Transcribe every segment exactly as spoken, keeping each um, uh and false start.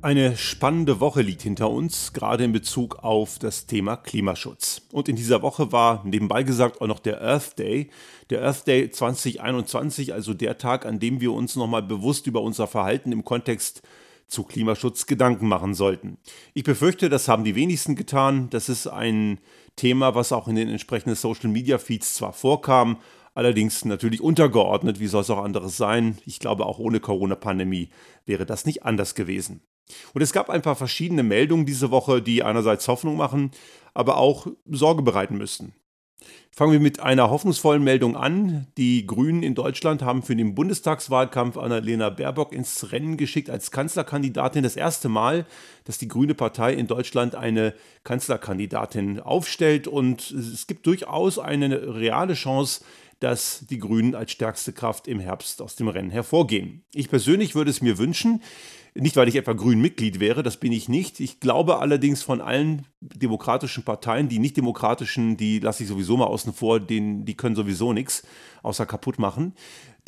Eine spannende Woche liegt hinter uns, gerade in Bezug auf das Thema Klimaschutz. Und in dieser Woche war nebenbei gesagt auch noch der Earth Day. Der Earth Day zwanzig einundzwanzig, also der Tag, an dem wir uns nochmal bewusst über unser Verhalten im Kontext zu Klimaschutz Gedanken machen sollten. Ich befürchte, das haben die wenigsten getan. Das ist ein Thema, was auch in den entsprechenden Social-Media-Feeds zwar vorkam, allerdings natürlich untergeordnet, wie soll es auch anderes sein. Ich glaube, auch ohne Corona-Pandemie wäre das nicht anders gewesen. Und es gab ein paar verschiedene Meldungen diese Woche, die einerseits Hoffnung machen, aber auch Sorge bereiten müssten. Fangen wir mit einer hoffnungsvollen Meldung an. Die Grünen in Deutschland haben für den Bundestagswahlkampf Annalena Baerbock ins Rennen geschickt als Kanzlerkandidatin. Das erste Mal, dass die Grüne Partei in Deutschland eine Kanzlerkandidatin aufstellt. Und es gibt durchaus eine reale Chance, dass die Grünen als stärkste Kraft im Herbst aus dem Rennen hervorgehen. Ich persönlich würde es mir wünschen, nicht weil ich etwa Grünen-Mitglied wäre, das bin ich nicht. Ich glaube allerdings von allen demokratischen Parteien, die nicht-demokratischen, die lasse ich sowieso mal außen vor, denen, die können sowieso nichts, außer kaputt machen.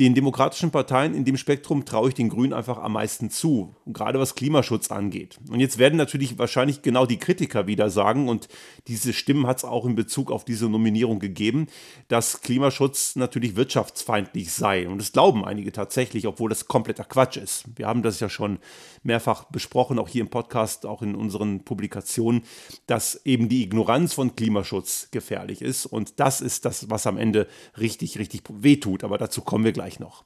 Den demokratischen Parteien in dem Spektrum traue ich den Grünen einfach am meisten zu, gerade was Klimaschutz angeht. Und jetzt werden natürlich wahrscheinlich genau die Kritiker wieder sagen, und diese Stimmen hat es auch in Bezug auf diese Nominierung gegeben, dass Klimaschutz natürlich wirtschaftsfeindlich sei. Und das glauben einige tatsächlich, obwohl das kompletter Quatsch ist. Wir haben das ja schon mehrfach besprochen, auch hier im Podcast, auch in unseren Publikationen, dass eben die Ignoranz von Klimaschutz gefährlich ist. Und das ist das, was am Ende richtig, richtig wehtut. Aber dazu kommen wir gleich noch.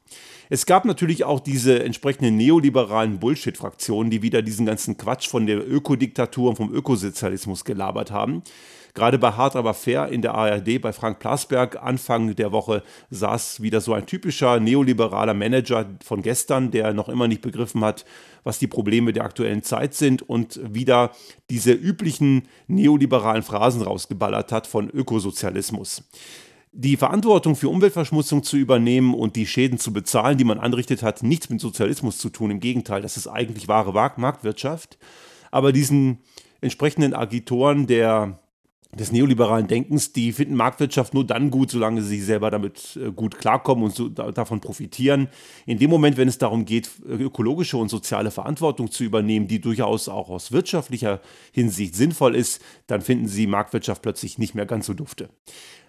Es gab natürlich auch diese entsprechenden neoliberalen Bullshit-Fraktionen, die wieder diesen ganzen Quatsch von der Ökodiktatur und vom Ökosozialismus gelabert haben. Gerade bei Hart aber fair in der A R D bei Frank Plasberg Anfang der Woche saß wieder so ein typischer neoliberaler Manager von gestern, der noch immer nicht begriffen hat, was die Probleme der aktuellen Zeit sind und wieder diese üblichen neoliberalen Phrasen rausgeballert hat von Ökosozialismus. Die Verantwortung für Umweltverschmutzung zu übernehmen und die Schäden zu bezahlen, die man anrichtet, hat nichts mit Sozialismus zu tun. Im Gegenteil, das ist eigentlich wahre Marktwirtschaft. Aber diesen entsprechenden Agitoren der, des neoliberalen Denkens, die finden Marktwirtschaft nur dann gut, solange sie selber damit gut klarkommen und so davon profitieren. In dem Moment, wenn es darum geht, ökologische und soziale Verantwortung zu übernehmen, die durchaus auch aus wirtschaftlicher Hinsicht sinnvoll ist, dann finden sie Marktwirtschaft plötzlich nicht mehr ganz so dufte.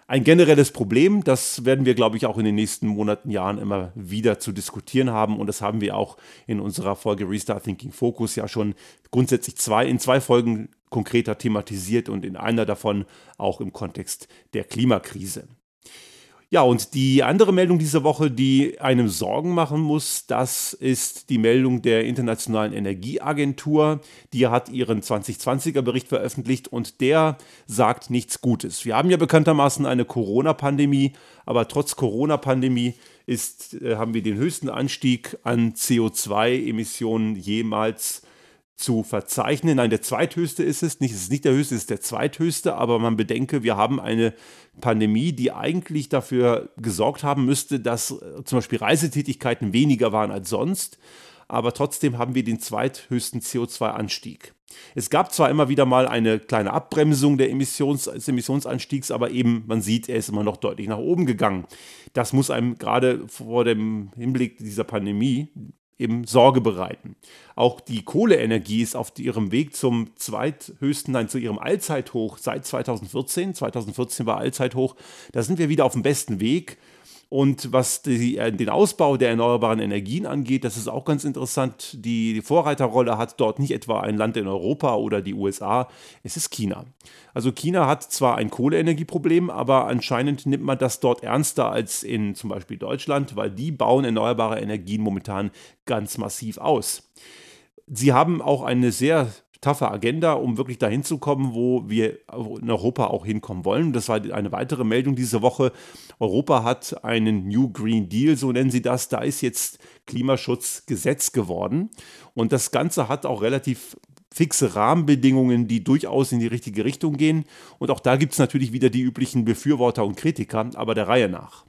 Ein generelles Problem, das werden wir, glaube ich, auch in den nächsten Monaten, Jahren immer wieder zu diskutieren haben. Und das haben wir auch in unserer Folge Restart Thinking Focus ja schon grundsätzlich zwei, in zwei Folgen konkreter thematisiert und in einer davon auch im Kontext der Klimakrise. Ja, und die andere Meldung dieser Woche, die einem Sorgen machen muss, das ist die Meldung der Internationalen Energieagentur. Die hat ihren zwanzig zwanziger Bericht veröffentlicht und der sagt nichts Gutes. Wir haben ja bekanntermaßen eine Corona-Pandemie, aber trotz Corona-Pandemie ist, äh, haben wir den höchsten Anstieg an C O zwei Emissionen jemals zu verzeichnen. Nein, der zweithöchste ist es, nicht, es ist nicht der höchste, es ist der zweithöchste, aber man bedenke, wir haben eine Pandemie, die eigentlich dafür gesorgt haben müsste, dass zum Beispiel Reisetätigkeiten weniger waren als sonst, aber trotzdem haben wir den zweithöchsten C O zwei Anstieg. Es gab zwar immer wieder mal eine kleine Abbremsung der Emissions, des Emissionsanstiegs, aber eben, man sieht, er ist immer noch deutlich nach oben gegangen. Das muss einem gerade vor dem Hinblick dieser Pandemie eben Sorge bereiten. Auch die Kohleenergie ist auf ihrem Weg zum zweithöchsten, nein, zu ihrem Allzeithoch seit zweitausendvierzehn. zweitausendvierzehn war Allzeithoch. Da sind wir wieder auf dem besten Weg. Und was die, den Ausbau der erneuerbaren Energien angeht, das ist auch ganz interessant. Die Vorreiterrolle hat dort nicht etwa ein Land in Europa oder die U S A, es ist China. Also China hat zwar ein Kohleenergieproblem, aber anscheinend nimmt man das dort ernster als in zum Beispiel Deutschland, weil die bauen erneuerbare Energien momentan ganz massiv aus. Sie haben auch eine sehr taffe Agenda, um wirklich dahin zu kommen, wo wir in Europa auch hinkommen wollen. Das war eine weitere Meldung diese Woche. Europa hat einen New Green Deal, so nennen sie das. Da ist jetzt Klimaschutzgesetz geworden. Und das Ganze hat auch relativ fixe Rahmenbedingungen, die durchaus in die richtige Richtung gehen. Und auch da gibt es natürlich wieder die üblichen Befürworter und Kritiker, aber der Reihe nach.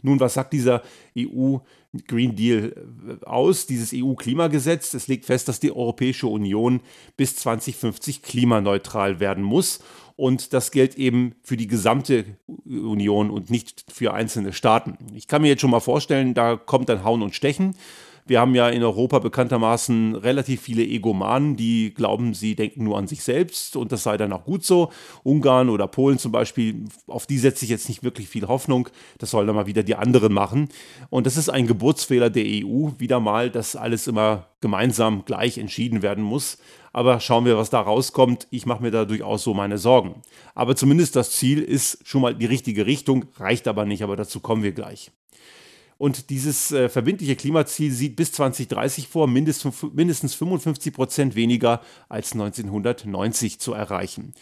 Nun, was sagt dieser E U-Green Deal aus, dieses E U-Klimagesetz? Es legt fest, dass die Europäische Union bis zweitausendfünfzig klimaneutral werden muss. Und das gilt eben für die gesamte Union und nicht für einzelne Staaten. Ich kann mir jetzt schon mal vorstellen, da kommt dann Hauen und Stechen. Wir haben ja in Europa bekanntermaßen relativ viele Egomanen, die glauben, sie denken nur an sich selbst und das sei dann auch gut so. Ungarn oder Polen zum Beispiel, auf die setze ich jetzt nicht wirklich viel Hoffnung. Das sollen dann mal wieder die anderen machen. Und das ist ein Geburtsfehler der E U, wieder mal, dass alles immer gemeinsam gleich entschieden werden muss. Aber schauen wir, was da rauskommt. Ich mache mir da durchaus so meine Sorgen. Aber zumindest das Ziel ist schon mal die richtige Richtung, reicht aber nicht, aber dazu kommen wir gleich. Und dieses äh, verbindliche Klimaziel sieht bis zwanzig dreißig vor, mindest, mindestens fünfundfünfzig Prozent weniger als neunzehnhundertneunzig zu erreichen.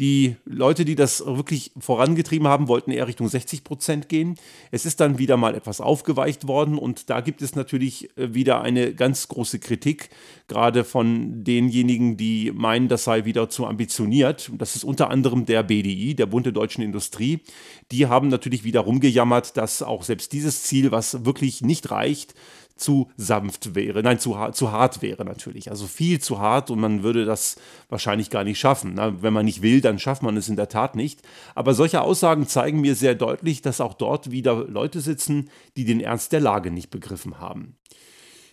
Die Leute, die das wirklich vorangetrieben haben, wollten eher Richtung sechzig Prozent gehen. Es ist dann wieder mal etwas aufgeweicht worden und da gibt es natürlich wieder eine ganz große Kritik, gerade von denjenigen, die meinen, das sei wieder zu ambitioniert. Das ist unter anderem der B D I, der Bund der Deutschen Industrie. Die haben natürlich wieder rumgejammert, dass auch selbst dieses Ziel, was wirklich nicht reicht, zu sanft wäre, nein, zu, zu hart wäre natürlich, also viel zu hart und man würde das wahrscheinlich gar nicht schaffen. Na, wenn man nicht will, dann schafft man es in der Tat nicht. Aber solche Aussagen zeigen mir sehr deutlich, dass auch dort wieder Leute sitzen, die den Ernst der Lage nicht begriffen haben.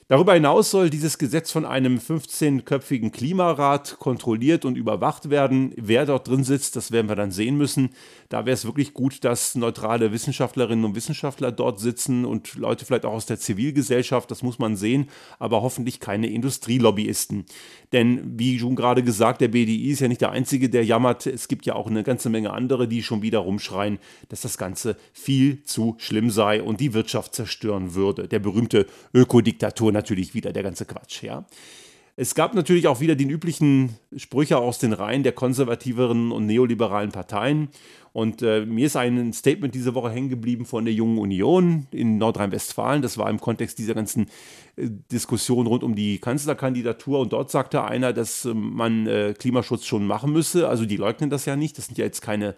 Darüber hinaus soll dieses Gesetz von einem fünfzehnköpfigen Klimarat kontrolliert und überwacht werden. Wer dort drin sitzt, das werden wir dann sehen müssen. Da wäre es wirklich gut, dass neutrale Wissenschaftlerinnen und Wissenschaftler dort sitzen und Leute vielleicht auch aus der Zivilgesellschaft, das muss man sehen, aber hoffentlich keine Industrielobbyisten. Denn wie schon gerade gesagt, der B D I ist ja nicht der Einzige, der jammert. Es gibt ja auch eine ganze Menge andere, die schon wieder rumschreien, dass das Ganze viel zu schlimm sei und die Wirtschaft zerstören würde. Der berühmte Ökodiktator natürlich. Natürlich wieder der ganze Quatsch, ja. Es gab natürlich auch wieder die üblichen Sprüche aus den Reihen der konservativeren und neoliberalen Parteien. Und äh, mir ist ein Statement diese Woche hängen geblieben von der Jungen Union in Nordrhein-Westfalen. Das war im Kontext dieser ganzen äh, Diskussion rund um die Kanzlerkandidatur. Und dort sagte einer, dass äh, man äh, Klimaschutz schon machen müsse. Also die leugnen das ja nicht. Das sind ja jetzt keine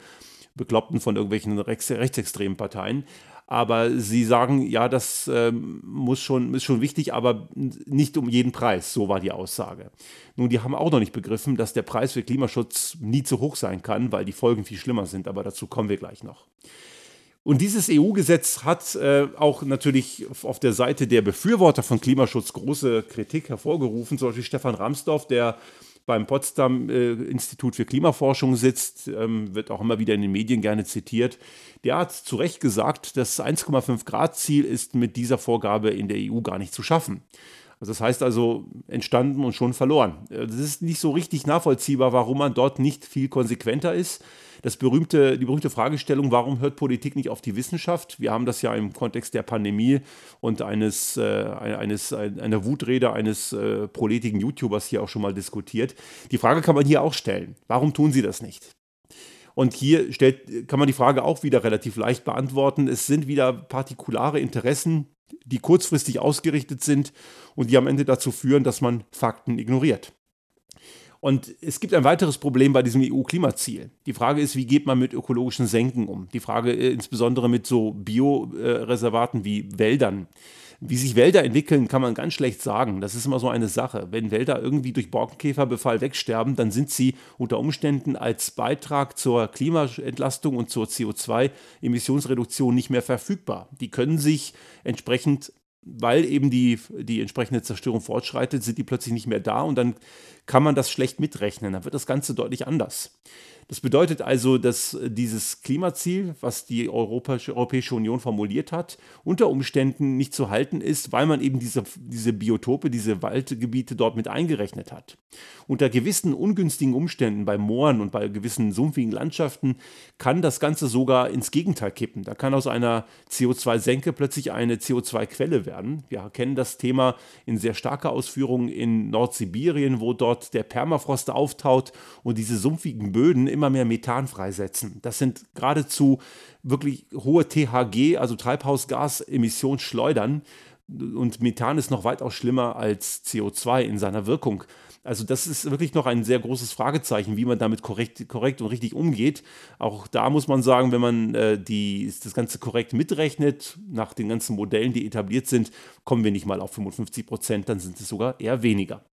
Bekloppten von irgendwelchen rechts- rechtsextremen Parteien. Aber sie sagen, ja, das äh, muss schon, ist schon wichtig, aber nicht um jeden Preis, so war die Aussage. Nun, die haben auch noch nicht begriffen, dass der Preis für Klimaschutz nie zu hoch sein kann, weil die Folgen viel schlimmer sind, aber dazu kommen wir gleich noch. Und dieses E U-Gesetz hat äh, auch natürlich auf der Seite der Befürworter von Klimaschutz große Kritik hervorgerufen, zum Beispiel Stefan Ramsdorf, der beim Potsdam-Institut für Klimaforschung sitzt, wird auch immer wieder in den Medien gerne zitiert. Der hat zu Recht gesagt, das eins Komma fünf Grad Ziel ist mit dieser Vorgabe in der E U gar nicht zu schaffen. Also das heißt also, entstanden und schon verloren. Das ist nicht so richtig nachvollziehbar, warum man dort nicht viel konsequenter ist. Das berühmte, die berühmte Fragestellung, warum hört Politik nicht auf die Wissenschaft? Wir haben das ja im Kontext der Pandemie und eines, äh, eines, einer Wutrede eines äh, proletigen YouTubers hier auch schon mal diskutiert. Die Frage kann man hier auch stellen. Warum tun sie das nicht? Und hier stellt, kann man die Frage auch wieder relativ leicht beantworten. Es sind wieder partikulare Interessen, die kurzfristig ausgerichtet sind und die am Ende dazu führen, dass man Fakten ignoriert. Und es gibt ein weiteres Problem bei diesem E U-Klimaziel. Die Frage ist, wie geht man mit ökologischen Senken um? Die Frage insbesondere mit so Bioreservaten wie Wäldern. Wie sich Wälder entwickeln, kann man ganz schlecht sagen. Das ist immer so eine Sache. Wenn Wälder irgendwie durch Borkenkäferbefall wegsterben, dann sind sie unter Umständen als Beitrag zur Klimaentlastung und zur C O zwei Emissionsreduktion nicht mehr verfügbar. Die können sich entsprechend, weil eben die, die entsprechende Zerstörung fortschreitet, sind die plötzlich nicht mehr da und dann kann man das schlecht mitrechnen. Dann wird das Ganze deutlich anders. Das bedeutet also, dass dieses Klimaziel, was die Europäische, Europäische Union formuliert hat, unter Umständen nicht zu halten ist, weil man eben diese, diese Biotope, diese Waldgebiete dort mit eingerechnet hat. Unter gewissen ungünstigen Umständen bei Mooren und bei gewissen sumpfigen Landschaften kann das Ganze sogar ins Gegenteil kippen. Da kann aus einer C O zwei Senke plötzlich eine C O zwei Quelle werden. Wir kennen das Thema in sehr starker Ausführung in Nordsibirien, wo dort der Permafrost auftaut und diese sumpfigen Böden immer mehr Methan freisetzen. Das sind geradezu wirklich hohe T H G, also Treibhausgasemissionsschleudern. Und Methan ist noch weitaus schlimmer als C O zwei in seiner Wirkung. Also das ist wirklich noch ein sehr großes Fragezeichen, wie man damit korrekt, korrekt und richtig umgeht. Auch da muss man sagen, wenn man äh, die, das Ganze korrekt mitrechnet, nach den ganzen Modellen, die etabliert sind, kommen wir nicht mal auf fünfundfünfzig Prozent, dann sind es sogar eher weniger.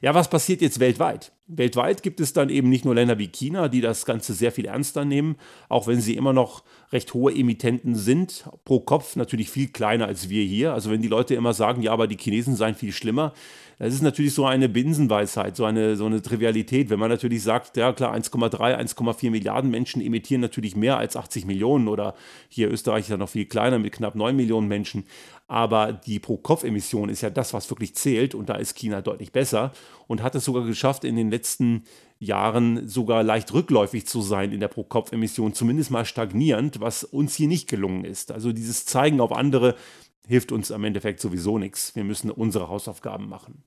Ja, was passiert jetzt weltweit? Weltweit gibt es dann eben nicht nur Länder wie China, die das Ganze sehr viel ernster nehmen, auch wenn sie immer noch recht hohe Emittenten sind, pro Kopf natürlich viel kleiner als wir hier. Also wenn die Leute immer sagen, ja, aber die Chinesen seien viel schlimmer, das ist natürlich so eine Binsenweisheit, so eine, so eine Trivialität. Wenn man natürlich sagt, ja klar, eins Komma drei, eins Komma vier Milliarden Menschen emittieren natürlich mehr als achtzig Millionen oder hier Österreich ist ja noch viel kleiner mit knapp neun Millionen Menschen. Aber die Pro-Kopf-Emission ist ja das, was wirklich zählt und da ist China deutlich besser und hat es sogar geschafft, in den letzten Jahren sogar leicht rückläufig zu sein in der Pro-Kopf-Emission, zumindest mal stagnierend, was uns hier nicht gelungen ist. Also dieses Zeigen auf andere hilft uns am Endeffekt sowieso nichts. Wir müssen unsere Hausaufgaben machen.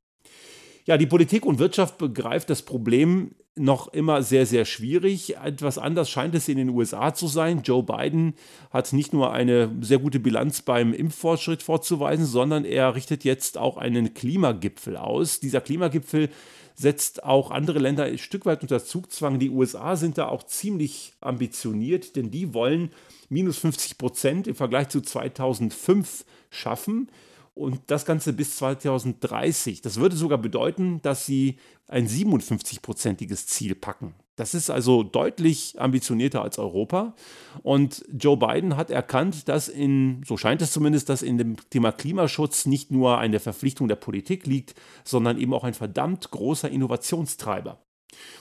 Ja, die Politik und Wirtschaft begreift das Problem noch immer sehr, sehr schwierig. Etwas anders scheint es in den U S A zu sein. Joe Biden hat nicht nur eine sehr gute Bilanz beim Impffortschritt vorzuweisen, sondern er richtet jetzt auch einen Klimagipfel aus. Dieser Klimagipfel setzt auch andere Länder ein Stück weit unter Zugzwang. Die U S A sind da auch ziemlich ambitioniert, denn die wollen minus fünfzig Prozent im Vergleich zu zweitausendfünf schaffen. Und das Ganze bis zweitausenddreißig. Das würde sogar bedeuten, dass sie ein siebenundfünfzig-prozentiges Ziel packen. Das ist also deutlich ambitionierter als Europa. Und Joe Biden hat erkannt, dass in, so scheint es zumindest, dass in dem Thema Klimaschutz nicht nur eine Verpflichtung der Politik liegt, sondern eben auch ein verdammt großer Innovationstreiber.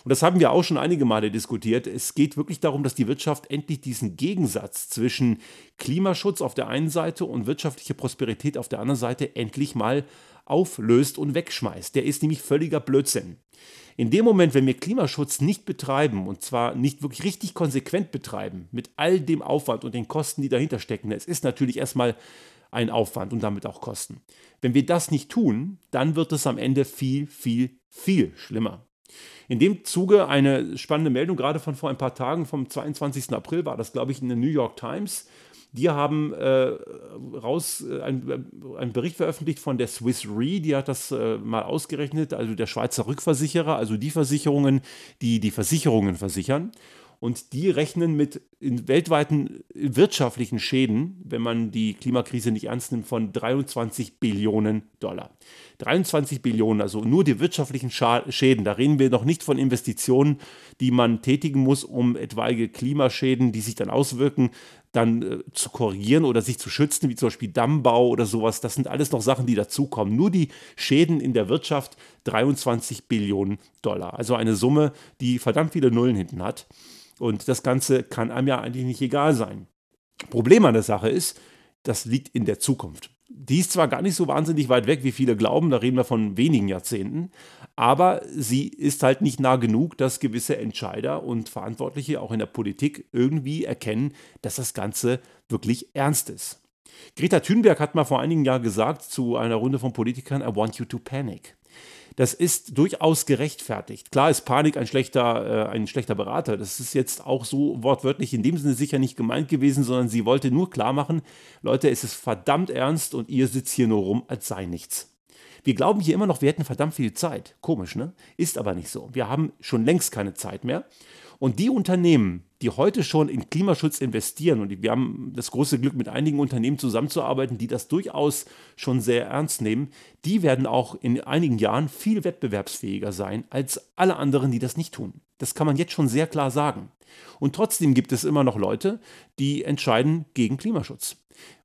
Und das haben wir auch schon einige Male diskutiert. Es geht wirklich darum, dass die Wirtschaft endlich diesen Gegensatz zwischen Klimaschutz auf der einen Seite und wirtschaftliche Prosperität auf der anderen Seite endlich mal auflöst und wegschmeißt. Der ist nämlich völliger Blödsinn. In dem Moment, wenn wir Klimaschutz nicht betreiben, und zwar nicht wirklich richtig konsequent betreiben, mit all dem Aufwand und den Kosten, die dahinter stecken, es ist natürlich erstmal ein Aufwand und damit auch Kosten. Wenn wir das nicht tun, dann wird es am Ende viel, viel, viel schlimmer. In dem Zuge eine spannende Meldung, gerade von vor ein paar Tagen, vom zweiundzwanzigsten April war das, glaube ich, in der New York Times. Die haben äh, raus äh, einen Bericht veröffentlicht von der Swiss Re, die hat das äh, mal ausgerechnet, also der Schweizer Rückversicherer, also die Versicherungen, die die Versicherungen versichern. Und die rechnen mit weltweiten wirtschaftlichen Schäden, wenn man die Klimakrise nicht ernst nimmt, von dreiundzwanzig Billionen Dollar. dreiundzwanzig Billionen, also nur die wirtschaftlichen Schäden. Da reden wir noch nicht von Investitionen, die man tätigen muss, um etwaige Klimaschäden, die sich dann auswirken, dann äh, zu korrigieren oder sich zu schützen, wie zum Beispiel Dammbau oder sowas. Das sind alles noch Sachen, die dazukommen. Nur die Schäden in der Wirtschaft, dreiundzwanzig Billionen Dollar. Also eine Summe, die verdammt viele Nullen hinten hat. Und das Ganze kann einem ja eigentlich nicht egal sein. Problem an der Sache ist, das liegt in der Zukunft. Die ist zwar gar nicht so wahnsinnig weit weg, wie viele glauben, da reden wir von wenigen Jahrzehnten, aber sie ist halt nicht nah genug, dass gewisse Entscheider und Verantwortliche auch in der Politik irgendwie erkennen, dass das Ganze wirklich ernst ist. Greta Thunberg hat mal vor einigen Jahren gesagt zu einer Runde von Politikern, I want you to panic. Das ist durchaus gerechtfertigt. Klar ist Panik ein schlechter, äh, ein schlechter Berater. Das ist jetzt auch so wortwörtlich in dem Sinne sicher nicht gemeint gewesen, sondern sie wollte nur klar machen, Leute, es ist verdammt ernst und ihr sitzt hier nur rum, als sei nichts. Wir glauben hier immer noch, wir hätten verdammt viel Zeit. Komisch, ne? Ist aber nicht so. Wir haben schon längst keine Zeit mehr. Und die Unternehmen, die heute schon in Klimaschutz investieren, und wir haben das große Glück, mit einigen Unternehmen zusammenzuarbeiten, die das durchaus schon sehr ernst nehmen, die werden auch in einigen Jahren viel wettbewerbsfähiger sein als alle anderen, die das nicht tun. Das kann man jetzt schon sehr klar sagen. Und trotzdem gibt es immer noch Leute, die entscheiden gegen Klimaschutz.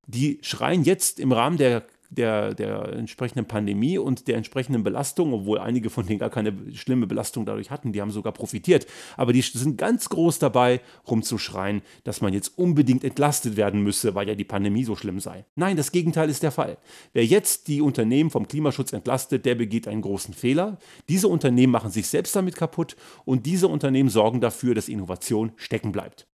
Die schreien jetzt im Rahmen der Der, der entsprechenden Pandemie und der entsprechenden Belastung, obwohl einige von denen gar keine schlimme Belastung dadurch hatten, die haben sogar profitiert. Aber die sind ganz groß dabei, rumzuschreien, dass man jetzt unbedingt entlastet werden müsse, weil ja die Pandemie so schlimm sei. Nein, das Gegenteil ist der Fall. Wer jetzt die Unternehmen vom Klimaschutz entlastet, der begeht einen großen Fehler. Diese Unternehmen machen sich selbst damit kaputt und diese Unternehmen sorgen dafür, dass Innovation stecken bleibt.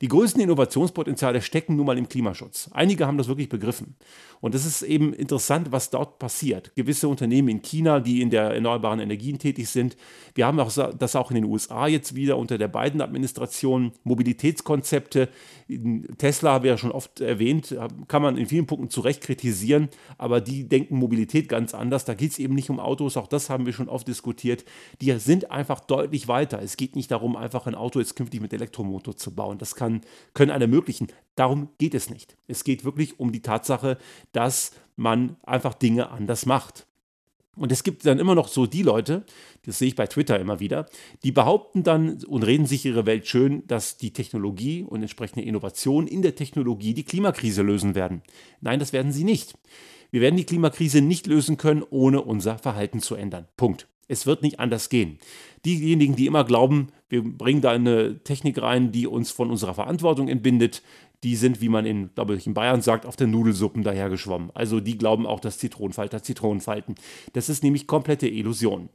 Die größten Innovationspotenziale stecken nun mal im Klimaschutz. Einige haben das wirklich begriffen. Und es ist eben interessant, was dort passiert. Gewisse Unternehmen in China, die in der erneuerbaren Energien tätig sind. Wir haben auch das auch in den U S A jetzt wieder unter der Biden-Administration. Mobilitätskonzepte. Tesla habe ich ja schon oft erwähnt, kann man in vielen Punkten zu Recht kritisieren. Aber die denken Mobilität ganz anders. Da geht es eben nicht um Autos. Auch das haben wir schon oft diskutiert. Die sind einfach deutlich weiter. Es geht nicht darum, einfach ein Auto jetzt künftig mit Elektromotor zu bauen. Das kann, können alle ermöglichen. Darum geht es nicht. Es geht wirklich um die Tatsache, dass man einfach Dinge anders macht. Und es gibt dann immer noch so die Leute, das sehe ich bei Twitter immer wieder, die behaupten dann und reden sich ihre Welt schön, dass die Technologie und entsprechende Innovation in der Technologie die Klimakrise lösen werden. Nein, das werden sie nicht. Wir werden die Klimakrise nicht lösen können, ohne unser Verhalten zu ändern. Punkt. Es wird nicht anders gehen. Diejenigen, die immer glauben, wir bringen da eine Technik rein, die uns von unserer Verantwortung entbindet, die sind, wie man in, glaube ich, in Bayern sagt, auf der Nudelsuppen dahergeschwommen. Also die glauben auch, dass Zitronenfalter Zitronen falten. Das ist nämlich komplette Illusion.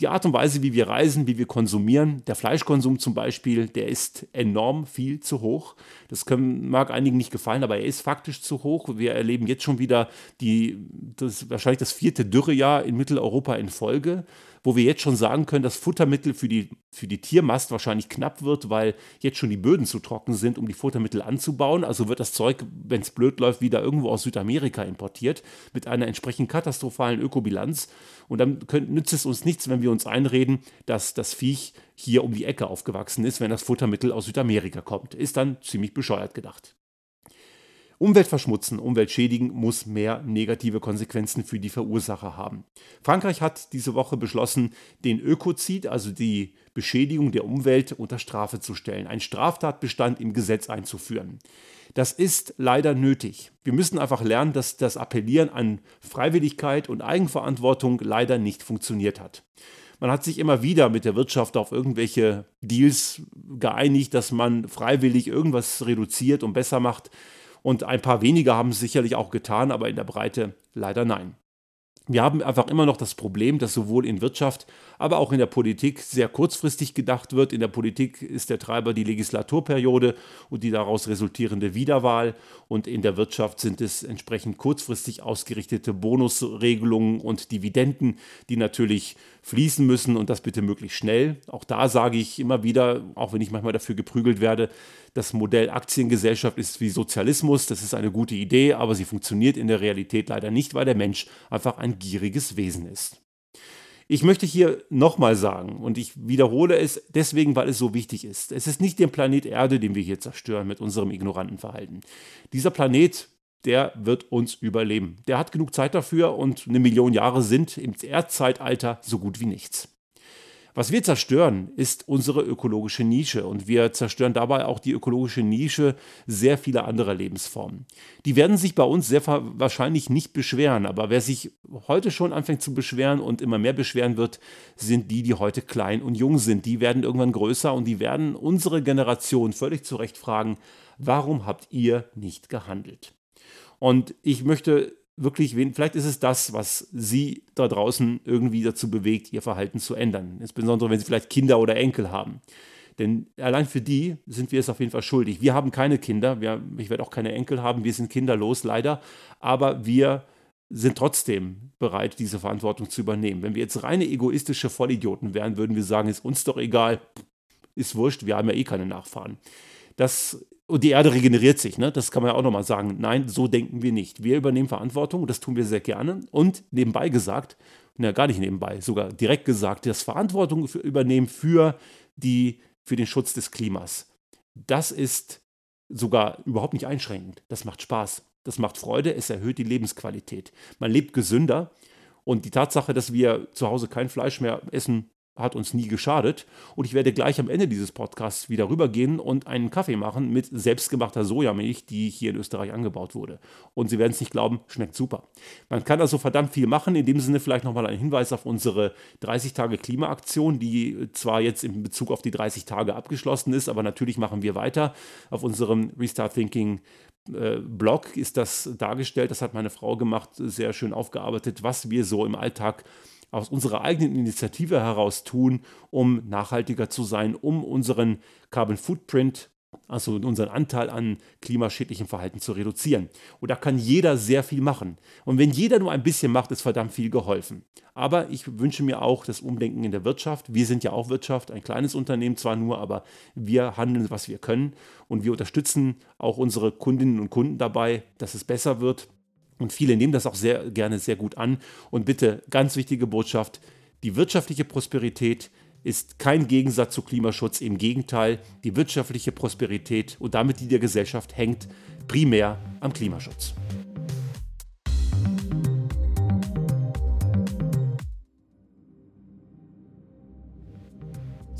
Die Art und Weise, wie wir reisen, wie wir konsumieren, der Fleischkonsum zum Beispiel, der ist enorm viel zu hoch. Das können, mag einigen nicht gefallen, aber er ist faktisch zu hoch. Wir erleben jetzt schon wieder die, das, wahrscheinlich das vierte Dürrejahr in Mitteleuropa in Folge, wo wir jetzt schon sagen können, dass Futtermittel für die, für die Tiermast wahrscheinlich knapp wird, weil jetzt schon die Böden zu trocken sind, um die Futtermittel anzubauen. Also wird das Zeug, wenn es blöd läuft, wieder irgendwo aus Südamerika importiert mit einer entsprechend katastrophalen Ökobilanz. Und dann könnt, nützt es uns nichts, wenn wir uns einreden, dass das Viech hier um die Ecke aufgewachsen ist, wenn das Futtermittel aus Südamerika kommt. Ist dann ziemlich bescheuert gedacht. Umwelt verschmutzen, Umwelt schädigen muss mehr negative Konsequenzen für die Verursacher haben. Frankreich hat diese Woche beschlossen, den Ökozid, also die Beschädigung der Umwelt, unter Strafe zu stellen, einen Straftatbestand im Gesetz einzuführen. Das ist leider nötig. Wir müssen einfach lernen, dass das Appellieren an Freiwilligkeit und Eigenverantwortung leider nicht funktioniert hat. Man hat sich immer wieder mit der Wirtschaft auf irgendwelche Deals geeinigt, dass man freiwillig irgendwas reduziert und besser macht. Und ein paar wenige haben es sicherlich auch getan, aber in der Breite leider nein. Wir haben einfach immer noch das Problem, dass sowohl in Wirtschaft, aber auch in der Politik sehr kurzfristig gedacht wird. In der Politik ist der Treiber die Legislaturperiode und die daraus resultierende Wiederwahl. Und in der Wirtschaft sind es entsprechend kurzfristig ausgerichtete Bonusregelungen und Dividenden, die natürlich fließen müssen und das bitte möglichst schnell. Auch da sage ich immer wieder, auch wenn ich manchmal dafür geprügelt werde, das Modell Aktiengesellschaft ist wie Sozialismus, das ist eine gute Idee, aber sie funktioniert in der Realität leider nicht, weil der Mensch einfach ein gieriges Wesen ist. Ich möchte hier nochmal sagen, und ich wiederhole es deswegen, weil es so wichtig ist, es ist nicht der Planet Erde, den wir hier zerstören mit unserem ignoranten Verhalten. Dieser Planet, der wird uns überleben. Der hat genug Zeit dafür und eine Million Jahre sind im Erdzeitalter so gut wie nichts. Was wir zerstören, ist unsere ökologische Nische und wir zerstören dabei auch die ökologische Nische sehr vieler anderer Lebensformen. Die werden sich bei uns sehr wahrscheinlich nicht beschweren, aber wer sich heute schon anfängt zu beschweren und immer mehr beschweren wird, sind die, die heute klein und jung sind. Die werden irgendwann größer und die werden unsere Generation völlig zu Recht fragen, warum habt ihr nicht gehandelt? Und ich möchte wirklich, vielleicht ist es das, was Sie da draußen irgendwie dazu bewegt, Ihr Verhalten zu ändern. Insbesondere, wenn Sie vielleicht Kinder oder Enkel haben. Denn allein für die sind wir es auf jeden Fall schuldig. Wir haben keine Kinder, wir, ich werde auch keine Enkel haben, wir sind kinderlos leider, aber wir sind trotzdem bereit, diese Verantwortung zu übernehmen. Wenn wir jetzt reine egoistische Vollidioten wären, würden wir sagen, ist uns doch egal, ist wurscht, wir haben ja eh keine Nachfahren. Das Und die Erde regeneriert sich, ne? Das kann man ja auch nochmal sagen. Nein, so denken wir nicht. Wir übernehmen Verantwortung, das tun wir sehr gerne. Und nebenbei gesagt, na gar nicht nebenbei, sogar direkt gesagt, das Verantwortung für, übernehmen für, die, für den Schutz des Klimas. Das ist sogar überhaupt nicht einschränkend. Das macht Spaß, das macht Freude, es erhöht die Lebensqualität. Man lebt gesünder und die Tatsache, dass wir zu Hause kein Fleisch mehr essen, hat uns nie geschadet und ich werde gleich am Ende dieses Podcasts wieder rübergehen und einen Kaffee machen mit selbstgemachter Sojamilch, die hier in Österreich angebaut wurde. Und Sie werden es nicht glauben, schmeckt super. Man kann also verdammt viel machen. In dem Sinne vielleicht nochmal ein Hinweis auf unsere dreißig-Tage-Klimaaktion, die zwar jetzt in Bezug auf die dreißig Tage abgeschlossen ist, aber natürlich machen wir weiter. Auf unserem Restart Thinking Blog ist das dargestellt. Das hat meine Frau gemacht, sehr schön aufgearbeitet, was wir so im Alltag aus unserer eigenen Initiative heraus tun, um nachhaltiger zu sein, um unseren Carbon Footprint, also unseren Anteil an klimaschädlichem Verhalten zu reduzieren. Und da kann jeder sehr viel machen. Und wenn jeder nur ein bisschen macht, ist verdammt viel geholfen. Aber ich wünsche mir auch das Umdenken in der Wirtschaft. Wir sind ja auch Wirtschaft, ein kleines Unternehmen zwar nur, aber wir handeln, was wir können. Und wir unterstützen auch unsere Kundinnen und Kunden dabei, dass es besser wird. Und viele nehmen das auch sehr gerne sehr gut an. Und bitte, ganz wichtige Botschaft, die wirtschaftliche Prosperität ist kein Gegensatz zu Klimaschutz. Im Gegenteil, die wirtschaftliche Prosperität und damit die der Gesellschaft hängt primär am Klimaschutz.